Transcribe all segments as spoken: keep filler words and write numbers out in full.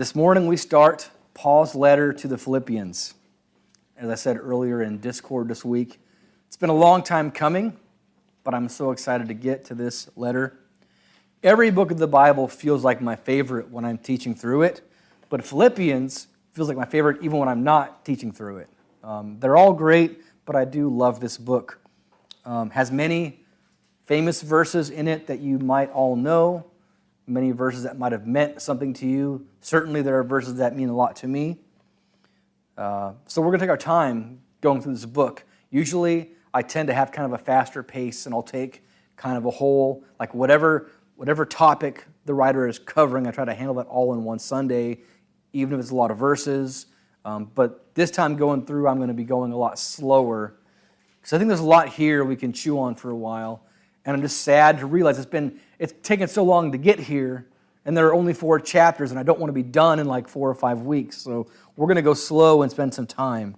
This morning we start Paul's letter to the Philippians. As I said earlier in Discord this week, it's been a long time coming, but I'm so excited to get to this letter. Every book of the Bible feels like my favorite when I'm teaching through it, but Philippians feels like my favorite even when I'm not teaching through it. Um, they're all great, but I do love this book. Um, has many famous verses in it that you might all know, many verses that might have meant something to you. Certainly there are verses that mean a lot to me. Uh, so we're going to take our time going through this book. Usually I tend to have kind of a faster pace, and I'll take kind of a whole, like whatever whatever topic the writer is covering, I try to handle that all in one Sunday, even if it's a lot of verses. Um, but this time going through, I'm going to be going a lot slower, because I think there's a lot here we can chew on for a while. And I'm just sad to realize it's been it's taken so long to get here, and there are only four chapters, and I don't want to be done in like four or five weeks. So we're going to go slow and spend some time.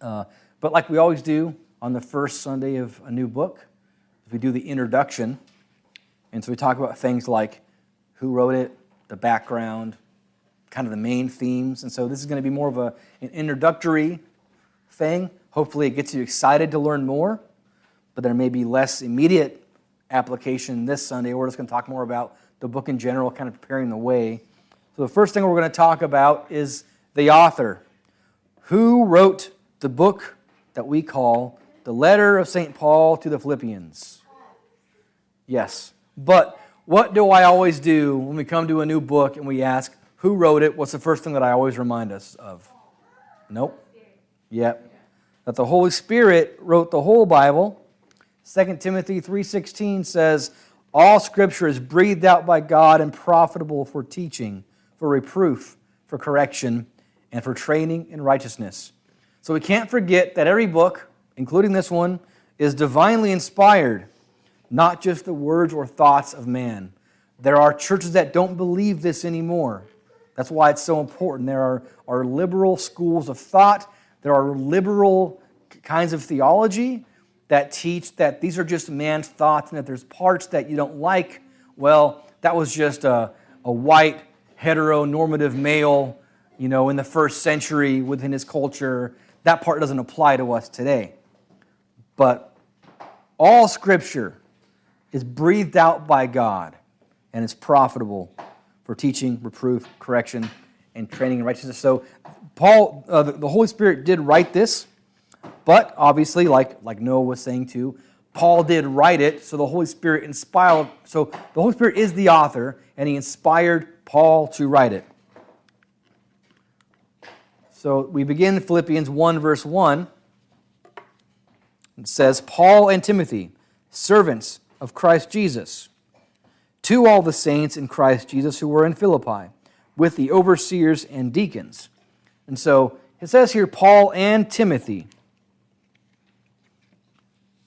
Uh, but like we always do on the first Sunday of a new book, we do the introduction. And so we talk about things like who wrote it, the background, kind of the main themes. And so this is going to be more of a, an introductory thing. Hopefully it gets you excited to learn more, but there may be less immediate application this Sunday. We're just going to talk more about the book in general, kind of preparing the way. So the first thing we're going to talk about is the author. Who wrote the book that we call the letter of Saint Paul to the Philippians? Yes, but what do I always do when we come to a new book and we ask, who wrote it? What's the first thing that I always remind us of? Nope. Yep. That the Holy Spirit wrote the whole Bible. Second Timothy three sixteen says, all Scripture is breathed out by God and profitable for teaching, for reproof, for correction, and for training in righteousness. So we can't forget that every book, including this one, is divinely inspired, not just the words or thoughts of man. There are churches that don't believe this anymore. That's why it's so important. There are, are liberal schools of thought. There are liberal kinds of theology that teach that these are just man's thoughts and that there's parts that you don't like. Well, that was just a, a white, heteronormative male, you know, in the first century within his culture. That part doesn't apply to us today. But all Scripture is breathed out by God and is profitable for teaching, reproof, correction, and training in righteousness. So Paul, uh, the, the Holy Spirit did write this, but obviously, like, like Noah was saying too, Paul did write it, so the Holy Spirit inspired, so the Holy Spirit is the author, and he inspired Paul to write it. So we begin Philippians one, verse one. It says, Paul and Timothy, servants of Christ Jesus, to all the saints in Christ Jesus who were in Philippi, with the overseers and deacons. And so it says here, Paul and Timothy.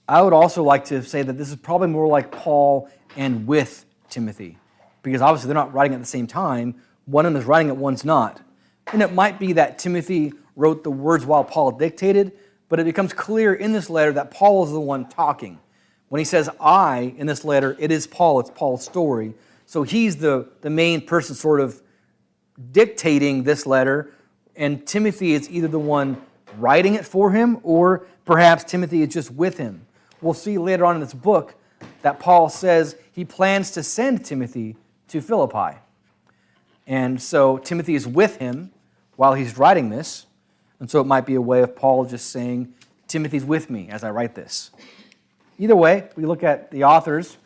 I would also like to say that this is probably more like Paul and with Timothy, because obviously they're not writing at the same time. One of them is writing it, one's not. And it might be that Timothy wrote the words while Paul dictated, but it becomes clear in this letter that Paul is the one talking. When he says I in this letter, it is Paul, it's Paul's story. So he's the, the main person sort of dictating this letter, and Timothy is either the one writing it for him, or perhaps Timothy is just with him. We'll see later on in this book that Paul says he plans to send Timothy to Philippi. And so Timothy is with him while he's writing this, and so it might be a way of Paul just saying, Timothy's with me as I write this. Either way, we look at the authors.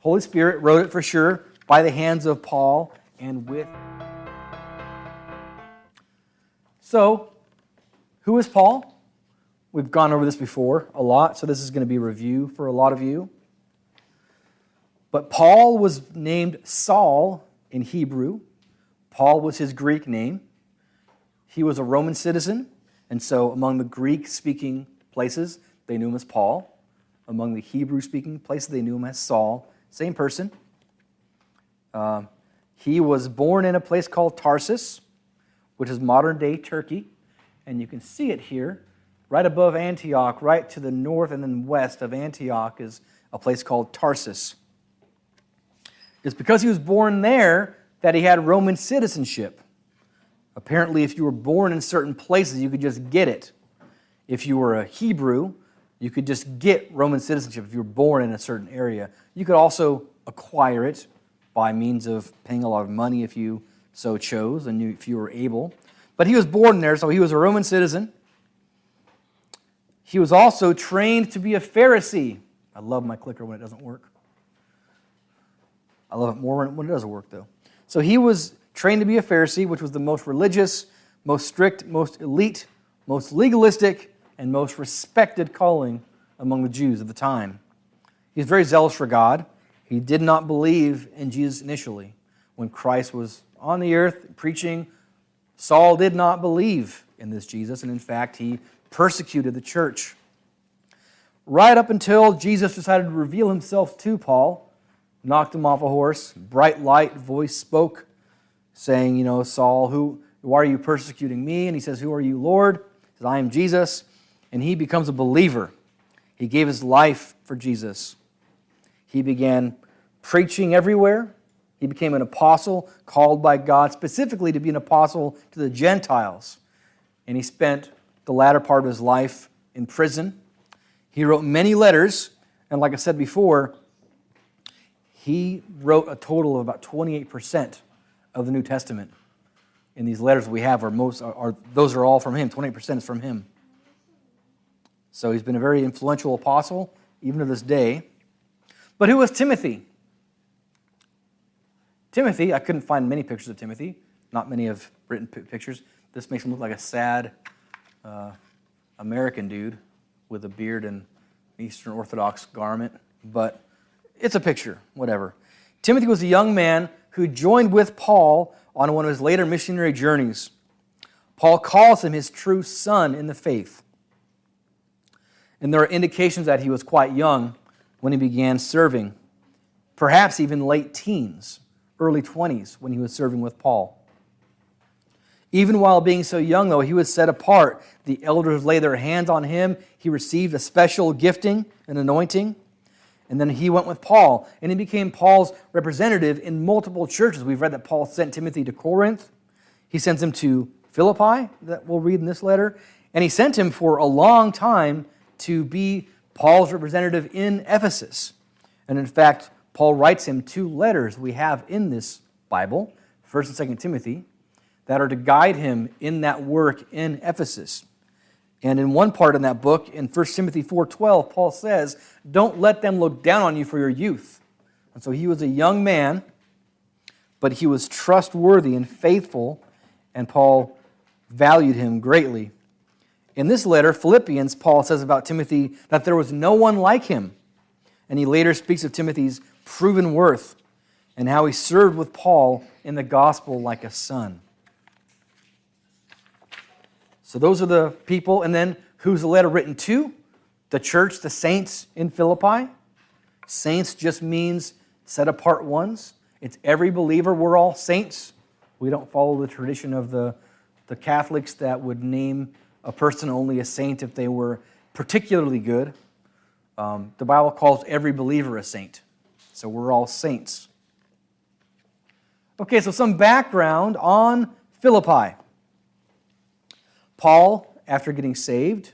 Holy Spirit wrote it for sure by the hands of Paul and with... So, who is Paul? We've gone over this before a lot, so this is going to be a review for a lot of you. But Paul was named Saul in Hebrew. Paul was his Greek name. He was a Roman citizen, and so among the Greek-speaking places, they knew him as Paul. Among the Hebrew-speaking places, they knew him as Saul. Same person. Uh, he was born in a place called Tarsus, which is modern-day Turkey, and you can see it here, right above Antioch, right to the north and then west of Antioch is a place called Tarsus. It's because he was born there that he had Roman citizenship. Apparently, if you were born in certain places, you could just get it. If you were a Hebrew, you could just get Roman citizenship. If you were born in a certain area, you could also acquire it by means of paying a lot of money if you so chose and if you were able. But he was born there, so he was a Roman citizen. He was also trained to be a Pharisee. I love my clicker when it doesn't work. I love it more when it doesn't work, though. So he was trained to be a Pharisee, which was the most religious, most strict, most elite, most legalistic, and most respected calling among the Jews of the time. He was very zealous for God. He did not believe in Jesus initially. When Christ was on the earth preaching, Saul did not believe in this Jesus, and in fact, he persecuted the church. Right up until Jesus decided to reveal himself to Paul, knocked him off a horse, bright light, voice spoke, saying, you know, Saul, who, why are you persecuting me? And he says, who are you, Lord? He says, I am Jesus. And he becomes a believer. He gave his life for Jesus. He began preaching everywhere. He became an apostle called by God specifically to be an apostle to the Gentiles. And he spent the latter part of his life in prison. He wrote many letters, and like I said before, he wrote a total of about twenty-eight percent of the New Testament. And these letters we have are most are, are those are all from him. twenty-eight percent is from him. So he's been a very influential apostle, even to this day. But who was Timothy? Timothy, I couldn't find many pictures of Timothy. Not many have written pictures. This makes him look like a sad uh, American dude with a beard and Eastern Orthodox garment, but it's a picture, whatever. Timothy was a young man who joined with Paul on one of his later missionary journeys. Paul calls him his true son in the faith. And there are indications that he was quite young when he began serving, perhaps even late teens, early twenties, when he was serving with Paul. Even while being so young, though, he was set apart. The elders laid their hands on him. He received a special gifting, an anointing. And then he went with Paul, and he became Paul's representative in multiple churches. We've read that Paul sent Timothy to Corinth. He sends him to Philippi, that we'll read in this letter. And he sent him for a long time to be Paul's representative in Ephesus. And in fact, Paul writes him two letters we have in this Bible, First and Second Timothy, that are to guide him in that work in Ephesus. And in one part in that book, in First Timothy four twelve, Paul says, don't let them look down on you for your youth. And so he was a young man, but he was trustworthy and faithful, and Paul valued him greatly. In this letter, Philippians, Paul says about Timothy that there was no one like him. And he later speaks of Timothy's proven worth and how he served with Paul in the gospel like a son. So those are the people. And then who's the letter written to? The church, the saints in Philippi. Saints just means set apart ones. It's every believer. We're all saints. We don't follow the tradition of the, the Catholics that would name a person only a saint if they were particularly good. Um, the Bible calls every believer a saint. So we're all saints. Okay, so some background on Philippi. Paul, after getting saved,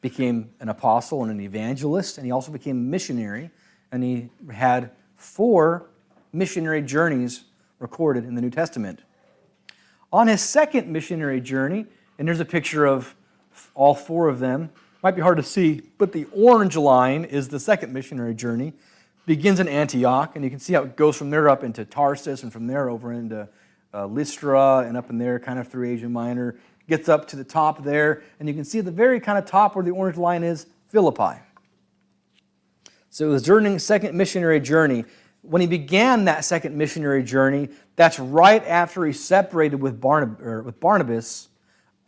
became an apostle and an evangelist, and he also became a missionary, and he had four missionary journeys recorded in the New Testament. On his second missionary journey, and here's a picture of all four of them, might be hard to see, but the orange line is the second missionary journey, begins in Antioch, and you can see how it goes from there up into Tarsus, and from there over into uh, Lystra, and up in there kind of through Asia Minor, gets up to the top there, and you can see at the very kind of top where the orange line is, Philippi. So his second missionary journey. When he began that second missionary journey, that's right after he separated with Barnabas, or with Barnabas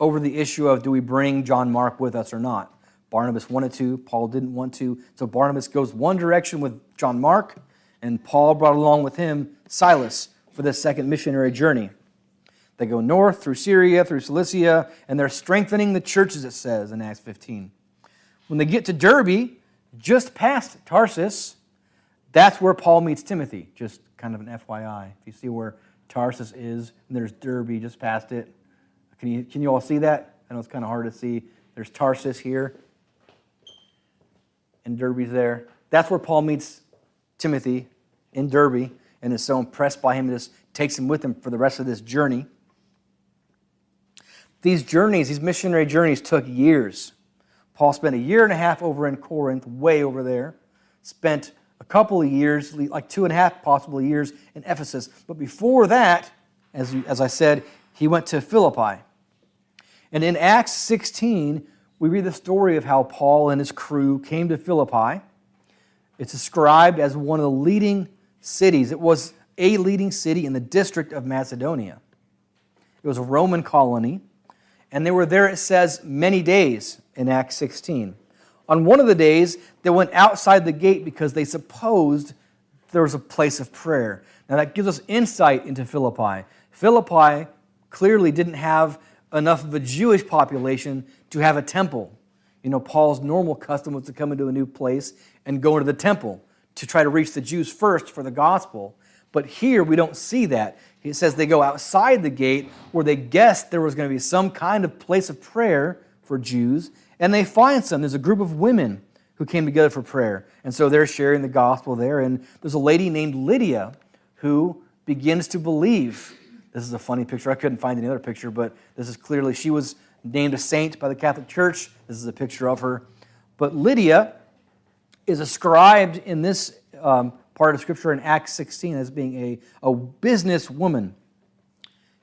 over the issue of do we bring John Mark with us or not. Barnabas wanted to, Paul didn't want to, so Barnabas goes one direction with John Mark, and Paul brought along with him Silas for this second missionary journey. They go north through Syria, through Cilicia, and they're strengthening the churches, it says in Acts fifteen. When they get to Derbe, just past Tarsus, that's where Paul meets Timothy. Just kind of an F Y I. If you see where Tarsus is, and there's Derbe just past it. Can you, can you all see that? I know it's kind of hard to see. There's Tarsus here, and Derbe's there. That's where Paul meets Timothy in Derbe, and is so impressed by him, just takes him with him for the rest of this journey. These journeys, these missionary journeys, took years. Paul spent a year and a half over in Corinth, way over there, spent a couple of years, like two and a half possible years in Ephesus. But before that, as, as I said, he went to Philippi. And in Acts sixteen, we read the story of how Paul and his crew came to Philippi. It's described as one of the leading cities. It was a leading city in the district of Macedonia. It was a Roman colony. And they were there, it says, many days in Acts sixteen. On one of the days, they went outside the gate because they supposed there was a place of prayer. Now that gives us insight into Philippi. Philippi clearly didn't have enough of a Jewish population to have a temple. You know, Paul's normal custom was to come into a new place and go into the temple to try to reach the Jews first for the gospel. But here we don't see that. He says they go outside the gate where they guessed there was going to be some kind of place of prayer for Jews, and they find some. There's a group of women who came together for prayer, and so they're sharing the gospel there. And there's a lady named Lydia who begins to believe. This is a funny picture. I couldn't find any other picture, but this is clearly, she was named a saint by the Catholic Church. This is a picture of her. But Lydia is ascribed in this um, part of Scripture in Acts sixteen as being a, a businesswoman.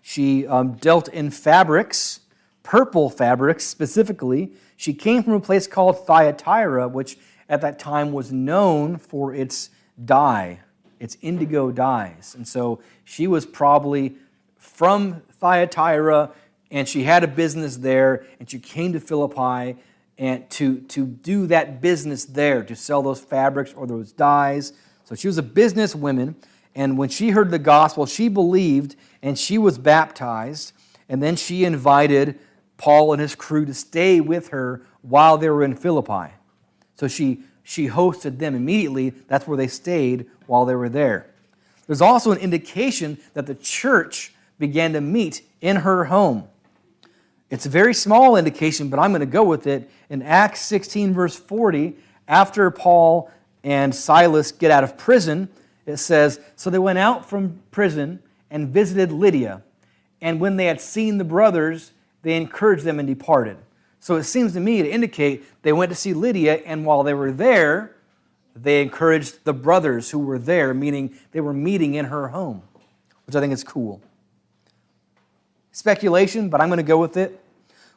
She um, dealt in fabrics, purple fabrics specifically. She came from a place called Thyatira, which at that time was known for its dye, its indigo dyes. And so she was probably from Thyatira, and she had a business there, and she came to Philippi and to, to do that business there, to sell those fabrics or those dyes. So she was a businesswoman, and when she heard the gospel, she believed, and she was baptized, and then she invited Paul and his crew to stay with her while they were in Philippi. So she, she hosted them immediately. That's where they stayed while they were there. There's also an indication that the church began to meet in her home. It's a very small indication, but I'm going to go with it. In Acts sixteen, verse forty, after Paul and Silas get out of prison, it says, "So they went out from prison and visited Lydia. And when they had seen the brothers, they encouraged them and departed." So it seems to me to indicate they went to see Lydia, and while they were there, they encouraged the brothers who were there, meaning they were meeting in her home, which I think is cool. Speculation, but I'm going to go with it.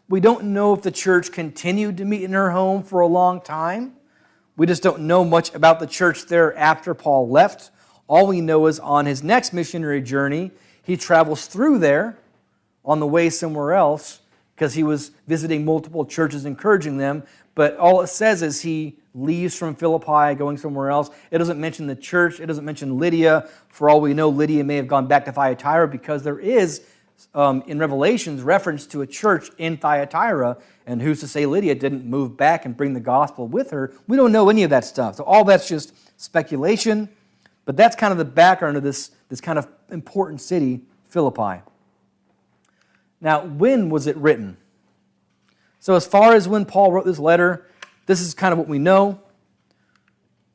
We don't know if the church continued to meet in her home for a long time. We just don't know much about the church there after Paul left. All we know is on his next missionary journey, he travels through there on the way somewhere else because he was visiting multiple churches, encouraging them. But all it says is he leaves from Philippi, going somewhere else. It doesn't mention the church. It doesn't mention Lydia. For all we know, Lydia may have gone back to Thyatira because there is, um, in Revelations, reference to a church in Thyatira. And who's to say Lydia didn't move back and bring the gospel with her? We don't know any of that stuff. So all that's just speculation. But that's kind of the background of this, this kind of important city, Philippi. Now, when was it written? So as far as when Paul wrote this letter, this is kind of what we know.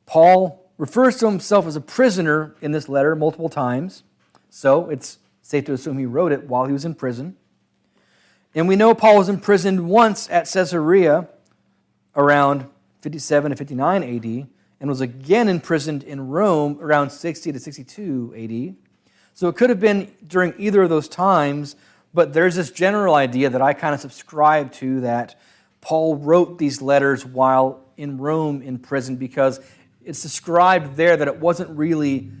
Paul refers to himself as a prisoner in this letter multiple times. So it's safe to assume he wrote it while he was in prison. And we know Paul was imprisoned once at Caesarea around fifty-seven to fifty-nine A D, and was again imprisoned in Rome around sixty to sixty-two A D. So it could have been during either of those times, but there's this general idea that I kind of subscribe to, that Paul wrote these letters while in Rome in prison, because it's described there that it wasn't really,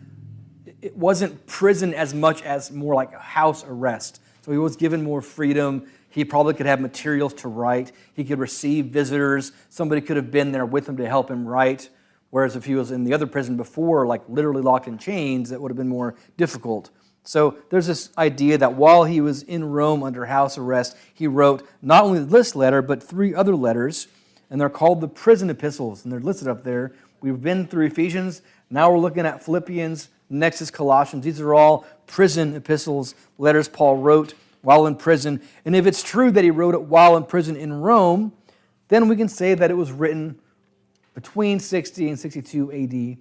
it wasn't prison as much as more like house arrest. So he was given more freedom. He probably could have materials to write. He could receive visitors. Somebody could have been there with him to help him write. Whereas if he was in the other prison before, like literally locked in chains, that would have been more difficult. So there's this idea that while he was in Rome under house arrest, he wrote not only this letter, but three other letters, and they're called the prison epistles, and they're listed up there. We've been through Ephesians. Now we're looking at Philippians, next is Colossians. These are all prison epistles, letters Paul wrote while in prison. And if it's true that he wrote it while in prison in Rome, then we can say that it was written between sixty and sixty-two A D.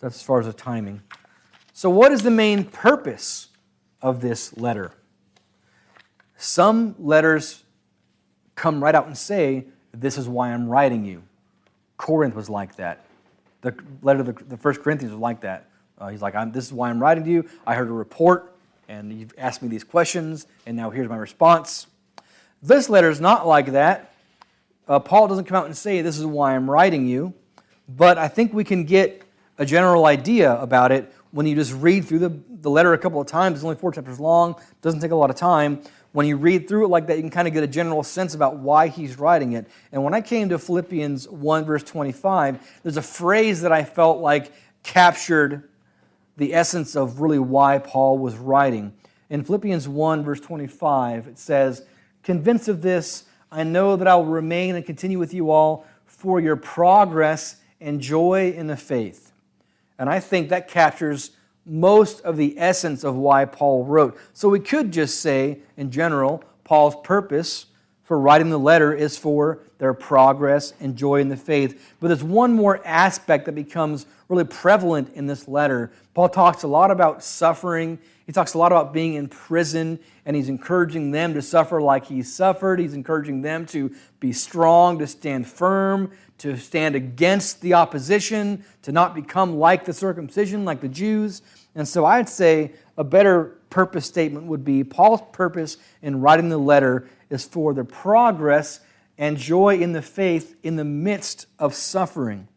That's as far as the timing. So what is the main purpose of this letter? Some letters come right out and say, this is why I'm writing you. Corinth was like that. The letter to the First Corinthians was like that. Uh, he's like, I'm, this is why I'm writing to you. I heard a report, and you've asked me these questions, and now here's my response. This letter is not like that. Uh, Paul doesn't come out and say, this is why I'm writing you, but I think we can get a general idea about it when you just read through the, the letter a couple of times. It's only four chapters long. It doesn't take a lot of time. When you read through it like that, you can kind of get a general sense about why he's writing it. And when I came to Philippians one, verse twenty-five, there's a phrase that I felt like captured the essence of really why Paul was writing. In Philippians one, verse twenty-five, it says, "Convinced of this, I know that I will remain and continue with you all for your progress and joy in the faith." And I think that captures most of the essence of why Paul wrote. So we could just say, in general, Paul's purpose for writing the letter is for their progress and joy in the faith. But there's one more aspect that becomes really prevalent in this letter. Paul talks a lot about suffering. He talks a lot about being in prison, and he's encouraging them to suffer like he suffered. He's encouraging them to be strong, to stand firm, to stand against the opposition, to not become like the circumcision, like the Jews. And so I'd say a better purpose statement would be Paul's purpose in writing the letter is for the progress and joy in the faith in the midst of suffering.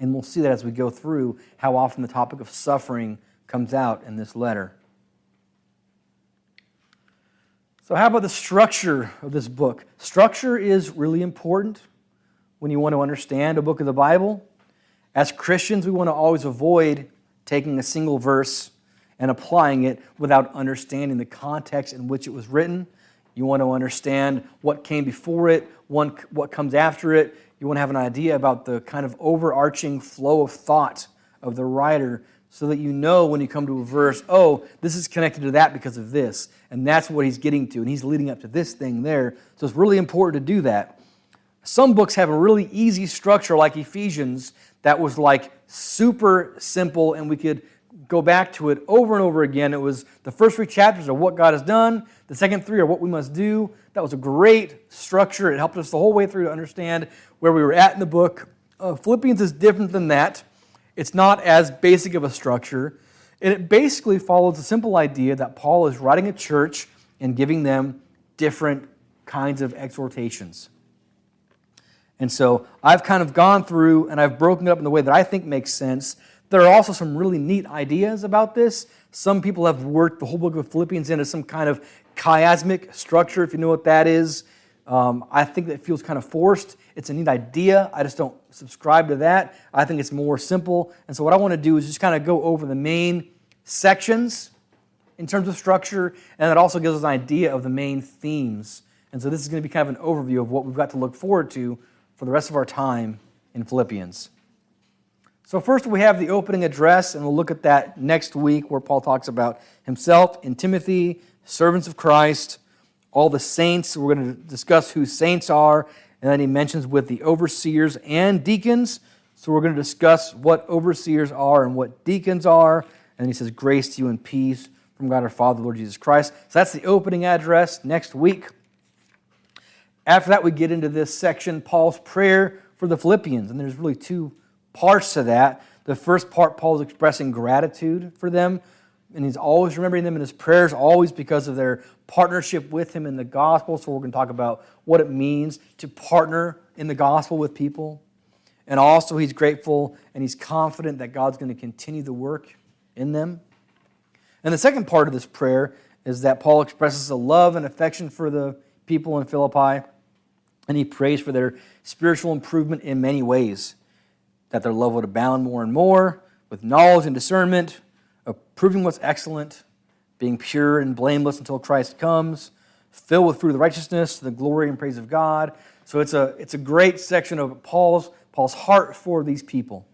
And we'll see that as we go through how often the topic of suffering comes out in this letter. So how about the structure of this book? Structure is really important when you want to understand a book of the Bible. As Christians, we want to always avoid taking a single verse and applying it without understanding the context in which it was written. You want to understand what came before it, what comes after it. You want to have an idea about the kind of overarching flow of thought of the writer so that you know when you come to a verse, oh, this is connected to that because of this, and that's what he's getting to, and he's leading up to this thing there. So it's really important to do that. Some books have a really easy structure like Ephesians that was like super simple, and we could go back to it over and over again. It was the first three chapters are what God has done. The second three are what we must do. That was a great structure. It helped us the whole way through to understand where we were at in the book. Uh, Philippians is different than that. It's not as basic of a structure. And it basically follows the simple idea that Paul is writing a church and giving them different kinds of exhortations. And so I've kind of gone through and I've broken it up in the way that I think makes sense. There are also some really neat ideas about this. Some people have worked the whole book of Philippians into some kind of chiasmic structure, if you know what that is. Um, I think that feels kind of forced. It's a neat idea. I just don't subscribe to that. I think it's more simple. And so what I want to do is just kind of go over the main sections in terms of structure, and it also gives us an idea of the main themes. And so this is going to be kind of an overview of what we've got to look forward to for the rest of our time in Philippians. So first we have the opening address, and we'll look at that next week where Paul talks about himself and Timothy, servants of Christ, all the saints. We're going to discuss who saints are, and then he mentions with the overseers and deacons. So we're going to discuss what overseers are and what deacons are, and he says, grace to you and peace from God our Father, Lord Jesus Christ. So that's the opening address next week. After that, we get into this section, Paul's prayer for the Philippians, and there's really two parts to that. The first part, Paul is expressing gratitude for them, and he's always remembering them in his prayers, always because of their partnership with him in the gospel. So we're going to talk about what it means to partner in the gospel with people. And also he's grateful and he's confident that God's going to continue the work in them. And the second part of this prayer is that Paul expresses a love and affection for the people in Philippi, and he prays for their spiritual improvement in many ways, that their love would abound more and more with knowledge and discernment, approving what's excellent, being pure and blameless until Christ comes, filled with fruit of righteousness, the glory and praise of God. So it's a, it's a great section of Paul's Paul's heart for these people.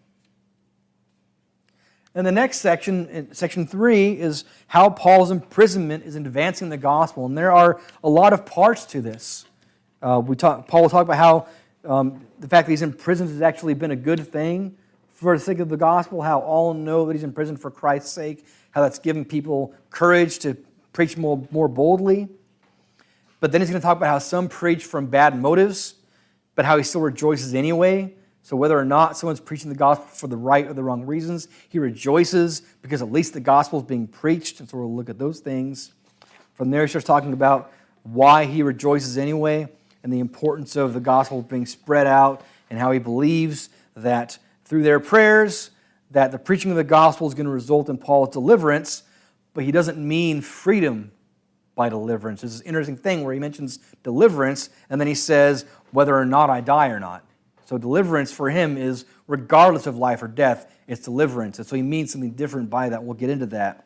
And the next section, section three, is how Paul's imprisonment is advancing the gospel. And there are a lot of parts to this. Uh, we talk, Paul will talk about how um, the fact that he's in prison has actually been a good thing for the sake of the gospel, how all know that he's in prison for Christ's sake, how that's giving people courage to preach more, more boldly. But then he's going to talk about how some preach from bad motives, but how he still rejoices anyway. So whether or not someone's preaching the gospel for the right or the wrong reasons, he rejoices because at least the gospel is being preached. And so we'll look at those things. From there, he starts talking about why he rejoices anyway and the importance of the gospel being spread out and how he believes that through their prayers, that the preaching of the gospel is going to result in Paul's deliverance, but he doesn't mean freedom by deliverance. There's this interesting thing where he mentions deliverance, and then he says whether or not I die or not. So deliverance for him is regardless of life or death, it's deliverance. And so he means something different by that. We'll get into that.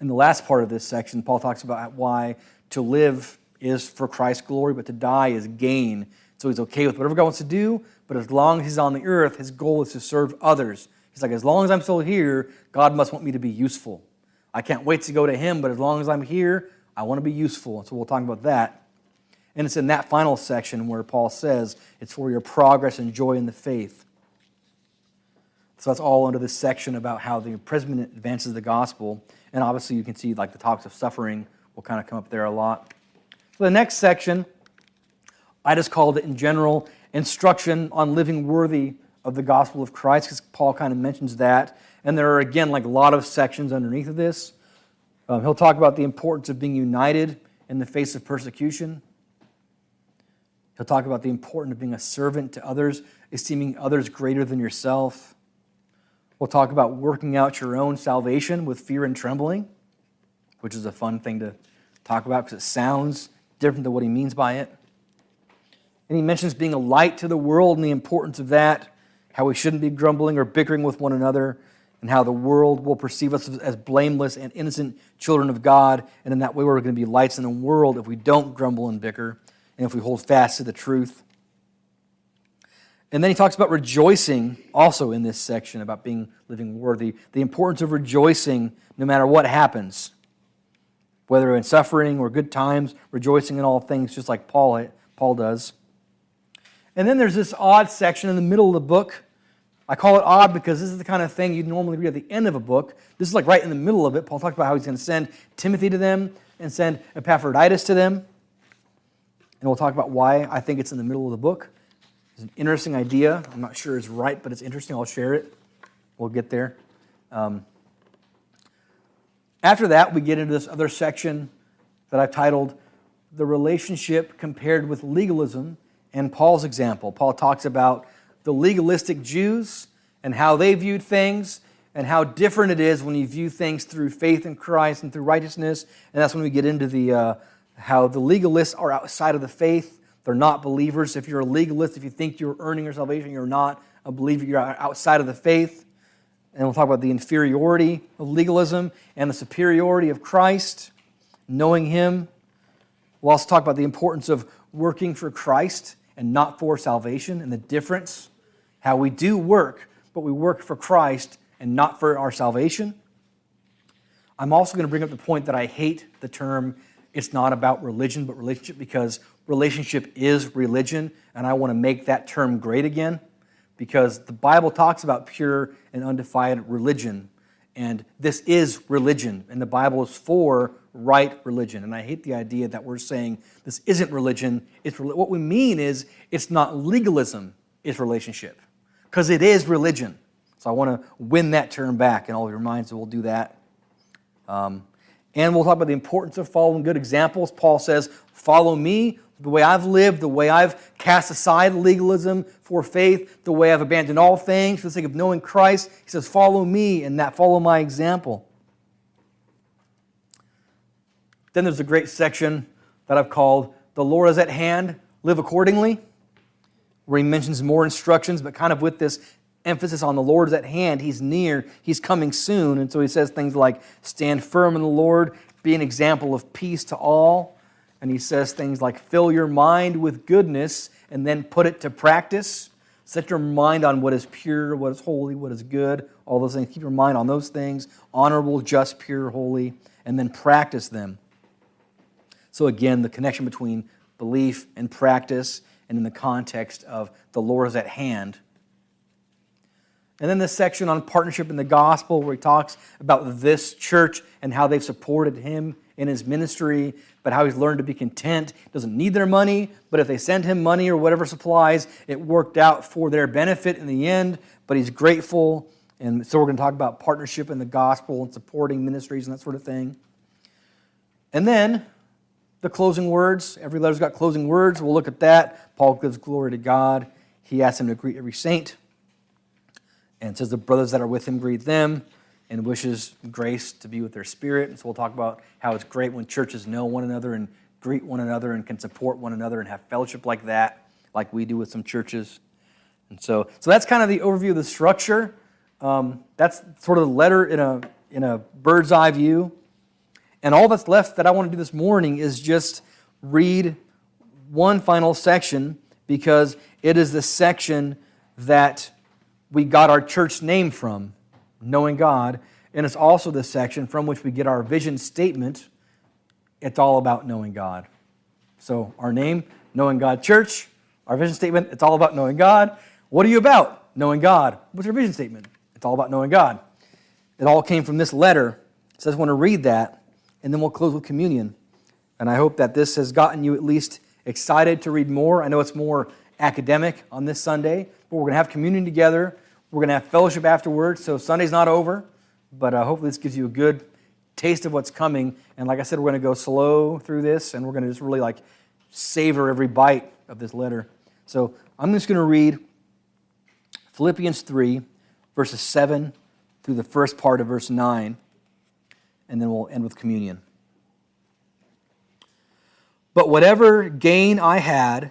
In the last part of this section, Paul talks about why to live is for Christ's glory, but to die is gain. So he's okay with whatever God wants to do, but as long as he's on the earth, his goal is to serve others. He's like, as long as I'm still here, God must want me to be useful. I can't wait to go to him, but as long as I'm here, I want to be useful. So we'll talk about that. And it's in that final section where Paul says it's for your progress and joy in the faith. So that's all under this section about how the imprisonment advances the gospel. And obviously you can see like the talks of suffering will kind of come up there a lot. So the next section, I just called it in general, instruction on living worthy of the gospel of Christ, because Paul kind of mentions that. And there are, again, like a lot of sections underneath of this. Um, he'll talk about the importance of being united in the face of persecution. He'll talk about the importance of being a servant to others, esteeming others greater than yourself. We'll talk about working out your own salvation with fear and trembling, which is a fun thing to talk about because it sounds different than what he means by it. And he mentions being a light to the world and the importance of that, how we shouldn't be grumbling or bickering with one another, and how the world will perceive us as blameless and innocent children of God, and in that way we're going to be lights in the world if we don't grumble and bicker, and if we hold fast to the truth. And then he talks about rejoicing also in this section, about being living worthy, the importance of rejoicing no matter what happens, whether in suffering or good times, rejoicing in all things, just like Paul, Paul does. And then there's this odd section in the middle of the book. I call it odd because this is the kind of thing you'd normally read at the end of a book. This is like right in the middle of it. Paul talked about how he's going to send Timothy to them and send Epaphroditus to them. And we'll talk about why I think it's in the middle of the book. It's an interesting idea. I'm not sure it's right, but it's interesting. I'll share it. We'll get there. Um, after that, we get into this other section that I've titled The Relationship Compared with Legalism and Paul's Example. Paul talks about the legalistic Jews and how they viewed things and how different it is when you view things through faith in Christ and through righteousness. And that's when we get into the uh, how the legalists are outside of the faith. They're not believers. If you're a legalist, if you think you're earning your salvation, you're not a believer. You're outside of the faith. And we'll talk about the inferiority of legalism and the superiority of Christ, knowing him. We'll also talk about the importance of working for Christ and not for salvation and the difference. How we do work, but we work for Christ and not for our salvation. I'm also going to bring up the point that I hate the term, it's not about religion, but relationship, because relationship is religion, and I want to make that term great again, because the Bible talks about pure and undefiled religion, and this is religion, and the Bible is for right religion, and I hate the idea that we're saying this isn't religion. It's re- what we mean is it's not legalism, it's relationship. Because it is religion. So I want to win that term back, and all of your minds will do that. Um, and we'll talk about the importance of following good examples. Paul says, follow me, the way I've lived, the way I've cast aside legalism for faith, the way I've abandoned all things for the sake of knowing Christ. He says, follow me, and that follow my example. Then there's a great section that I've called, The Lord is at Hand, Live Accordingly, where he mentions more instructions, but kind of with this emphasis on the Lord is at hand, he's near, he's coming soon. And so he says things like, stand firm in the Lord, be an example of peace to all. And he says things like, fill your mind with goodness and then put it to practice. Set your mind on what is pure, what is holy, what is good, all those things. Keep your mind on those things, honorable, just, pure, holy, and then practice them. So again, the connection between belief and practice, and in the context of the Lord is at hand. And then this section on partnership in the gospel, where he talks about this church and how they've supported him in his ministry, but how he's learned to be content, doesn't need their money, but if they send him money or whatever supplies, it worked out for their benefit in the end, but he's grateful. And so we're going to talk about partnership in the gospel and supporting ministries and that sort of thing. And then the closing words. Every letter's got closing words. We'll look at that. Paul gives glory to God. He asks him to greet every saint, and says the brothers that are with him greet them, and wishes grace to be with their spirit. And so we'll talk about how it's great when churches know one another and greet one another and can support one another and have fellowship like that, like we do with some churches. And so so that's kind of the overview of the structure. Um, that's sort of the letter in a, in a bird's eye view. And all that's left that I want to do this morning is just read one final section, because it is the section that we got our church name from, knowing God, and it's also the section from which we get our vision statement. It's all about knowing God. So our name, Knowing God Church. Our vision statement, it's all about knowing God. What are you about? Knowing God. What's your vision statement? It's all about knowing God. It all came from this letter. So I just want to read that, and then we'll close with communion. And I hope that this has gotten you at least excited to read more. I know it's more academic on this Sunday, but we're going to have communion together. We're going to have fellowship afterwards, so Sunday's not over, but uh, hopefully this gives you a good taste of what's coming. And like I said, we're going to go slow through this, and we're going to just really like savor every bite of this letter. So I'm just going to read Philippians three, verses seven through the first part of verse nine, and then we'll end with communion. But whatever gain I had,